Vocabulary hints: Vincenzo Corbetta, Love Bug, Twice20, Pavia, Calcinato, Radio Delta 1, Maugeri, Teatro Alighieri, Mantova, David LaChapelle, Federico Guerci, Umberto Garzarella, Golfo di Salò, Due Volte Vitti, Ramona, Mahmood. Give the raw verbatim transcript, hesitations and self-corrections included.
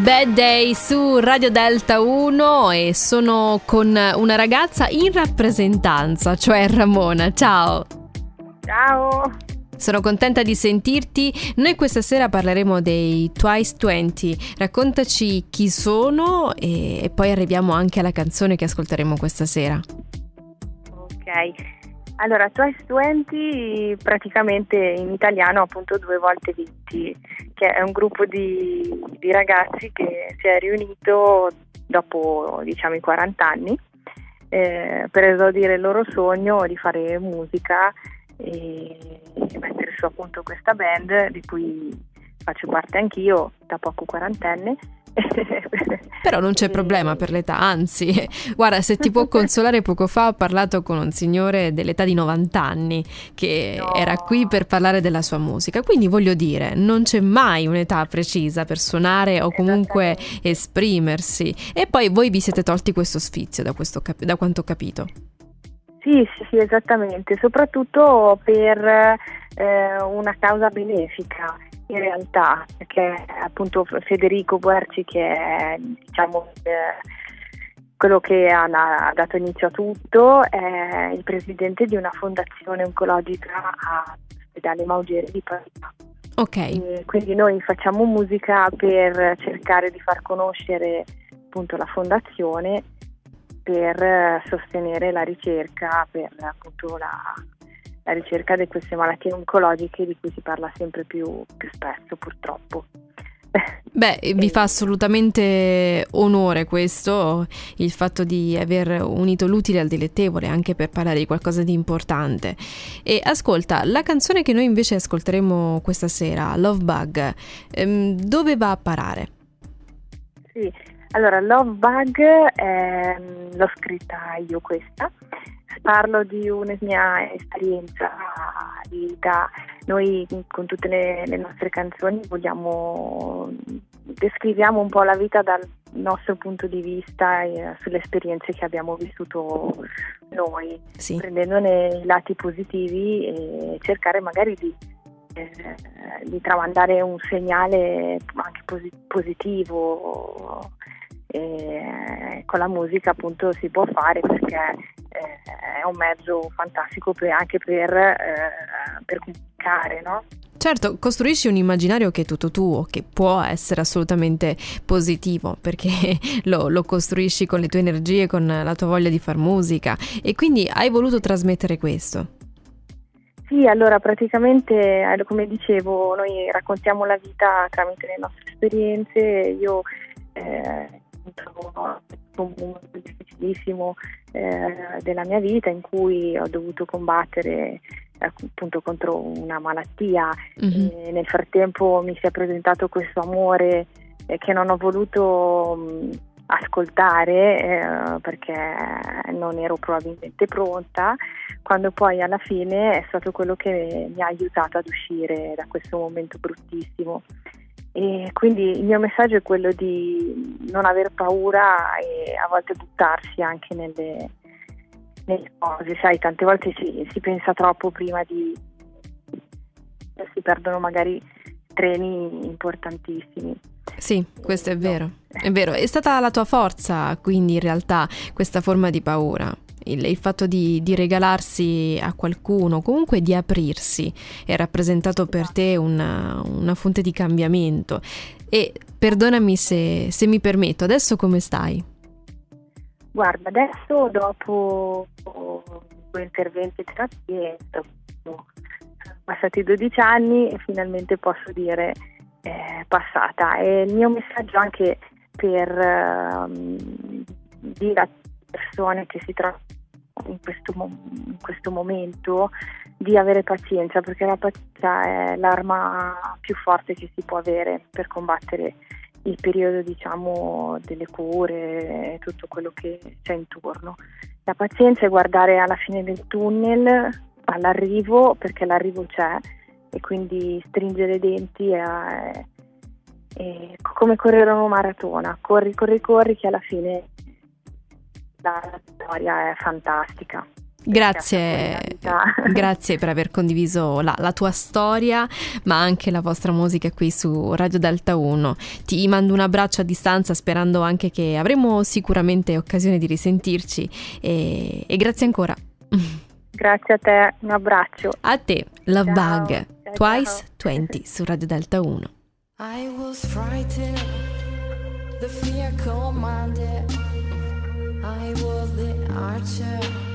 Bad Day su Radio Delta uno e sono con una ragazza in rappresentanza, cioè Ramona. Ciao! Ciao! Sono contenta di sentirti. Noi questa sera parleremo dei Twice venti. Raccontaci chi sono e, e poi arriviamo anche alla canzone che ascolteremo questa sera. Ok. Allora, Twice venti praticamente in italiano appunto Due Volte Vitti, che è un gruppo di, di ragazzi che si è riunito dopo diciamo i quaranta anni eh, per esaudire il loro sogno di fare musica e, e mettere su appunto questa band di cui faccio parte anch'io, da poco quarantenne. Però non c'è problema per l'età, anzi, guarda, se ti può consolare, poco fa ho parlato con un signore dell'età di novanta anni che no. era qui per parlare della sua musica, quindi voglio dire, non c'è mai un'età precisa per suonare o comunque esprimersi. E poi voi vi siete tolti questo sfizio, da, questo cap- da quanto ho capito. Sì, sì, sì, esattamente, soprattutto per eh, una causa benefica. In realtà, che appunto Federico Guerci, che è diciamo eh, quello che ha, ha dato inizio a tutto, è il presidente di una fondazione oncologica all'ospedale Maugeri di Pavia. Ok. E quindi noi facciamo musica per cercare di far conoscere appunto la fondazione, per sostenere la ricerca, per appunto la la ricerca di queste malattie oncologiche di cui si parla sempre più, più spesso, purtroppo. Beh, vi fa assolutamente onore questo, il fatto di aver unito l'utile al dilettevole anche per parlare di qualcosa di importante. E ascolta, la canzone che noi invece ascolteremo questa sera, Love Bug, ehm, dove va a parare? Sì, allora Love Bug ehm, l'ho scritta io questa. Parlo di una mia esperienza di vita. Noi con tutte le, le nostre canzoni vogliamo, descriviamo un po' la vita dal nostro punto di vista e sulle esperienze che abbiamo vissuto noi, sì. prendendone i lati positivi e cercare magari di, eh, di tramandare un segnale anche posi- positivo. E con la musica appunto si può fare, perché è un mezzo fantastico per, anche per, eh, per comunicare, no? Certo, costruisci un immaginario che è tutto tuo, che può essere assolutamente positivo, perché lo, lo costruisci con le tue energie, con la tua voglia di far musica, e quindi hai voluto trasmettere questo. Sì, allora praticamente, come dicevo, noi raccontiamo la vita tramite le nostre esperienze. Io Eh, un momento difficilissimo eh, della mia vita, in cui ho dovuto combattere appunto contro una malattia. Mm-hmm. E nel frattempo mi si è presentato questo amore eh, che non ho voluto mh, ascoltare eh, perché non ero probabilmente pronta, quando poi alla fine è stato quello che mi ha aiutato ad uscire da questo momento bruttissimo. E quindi il mio messaggio è quello di non aver paura e a volte buttarsi anche nelle, nelle cose, sai, tante volte si, si pensa troppo prima di, si perdono magari treni importantissimi. Sì, questo è vero, è vero, è stata la tua forza quindi in realtà questa forma di paura. Il, il fatto di, di regalarsi a qualcuno, comunque di aprirsi, è rappresentato per te una, una fonte di cambiamento. E perdonami se, se mi permetto, adesso come stai? Guarda, adesso dopo due interventi e terapie, sono passati dodici anni e finalmente posso dire eh, passata. E il mio messaggio anche per um, dire a persone che si trovano in questo, in questo momento di avere pazienza, perché la pazienza è l'arma più forte che si può avere per combattere il periodo, diciamo, delle cure e tutto quello che c'è intorno. La pazienza è guardare alla fine del tunnel, all'arrivo, perché l'arrivo c'è, e quindi stringere i denti è, è come correre una maratona, corri, corri, corri che alla fine la storia è fantastica. Grazie, grazie per aver condiviso la, la tua storia, ma anche la vostra musica qui su Radio Delta uno. Ti mando un abbraccio a distanza, sperando anche che avremo sicuramente occasione di risentirci, e, e grazie ancora. Grazie a te, un abbraccio. A te, Love Bug, Twice twenty su Radio Delta uno. I was frightened, the fear commanded, I was the archer.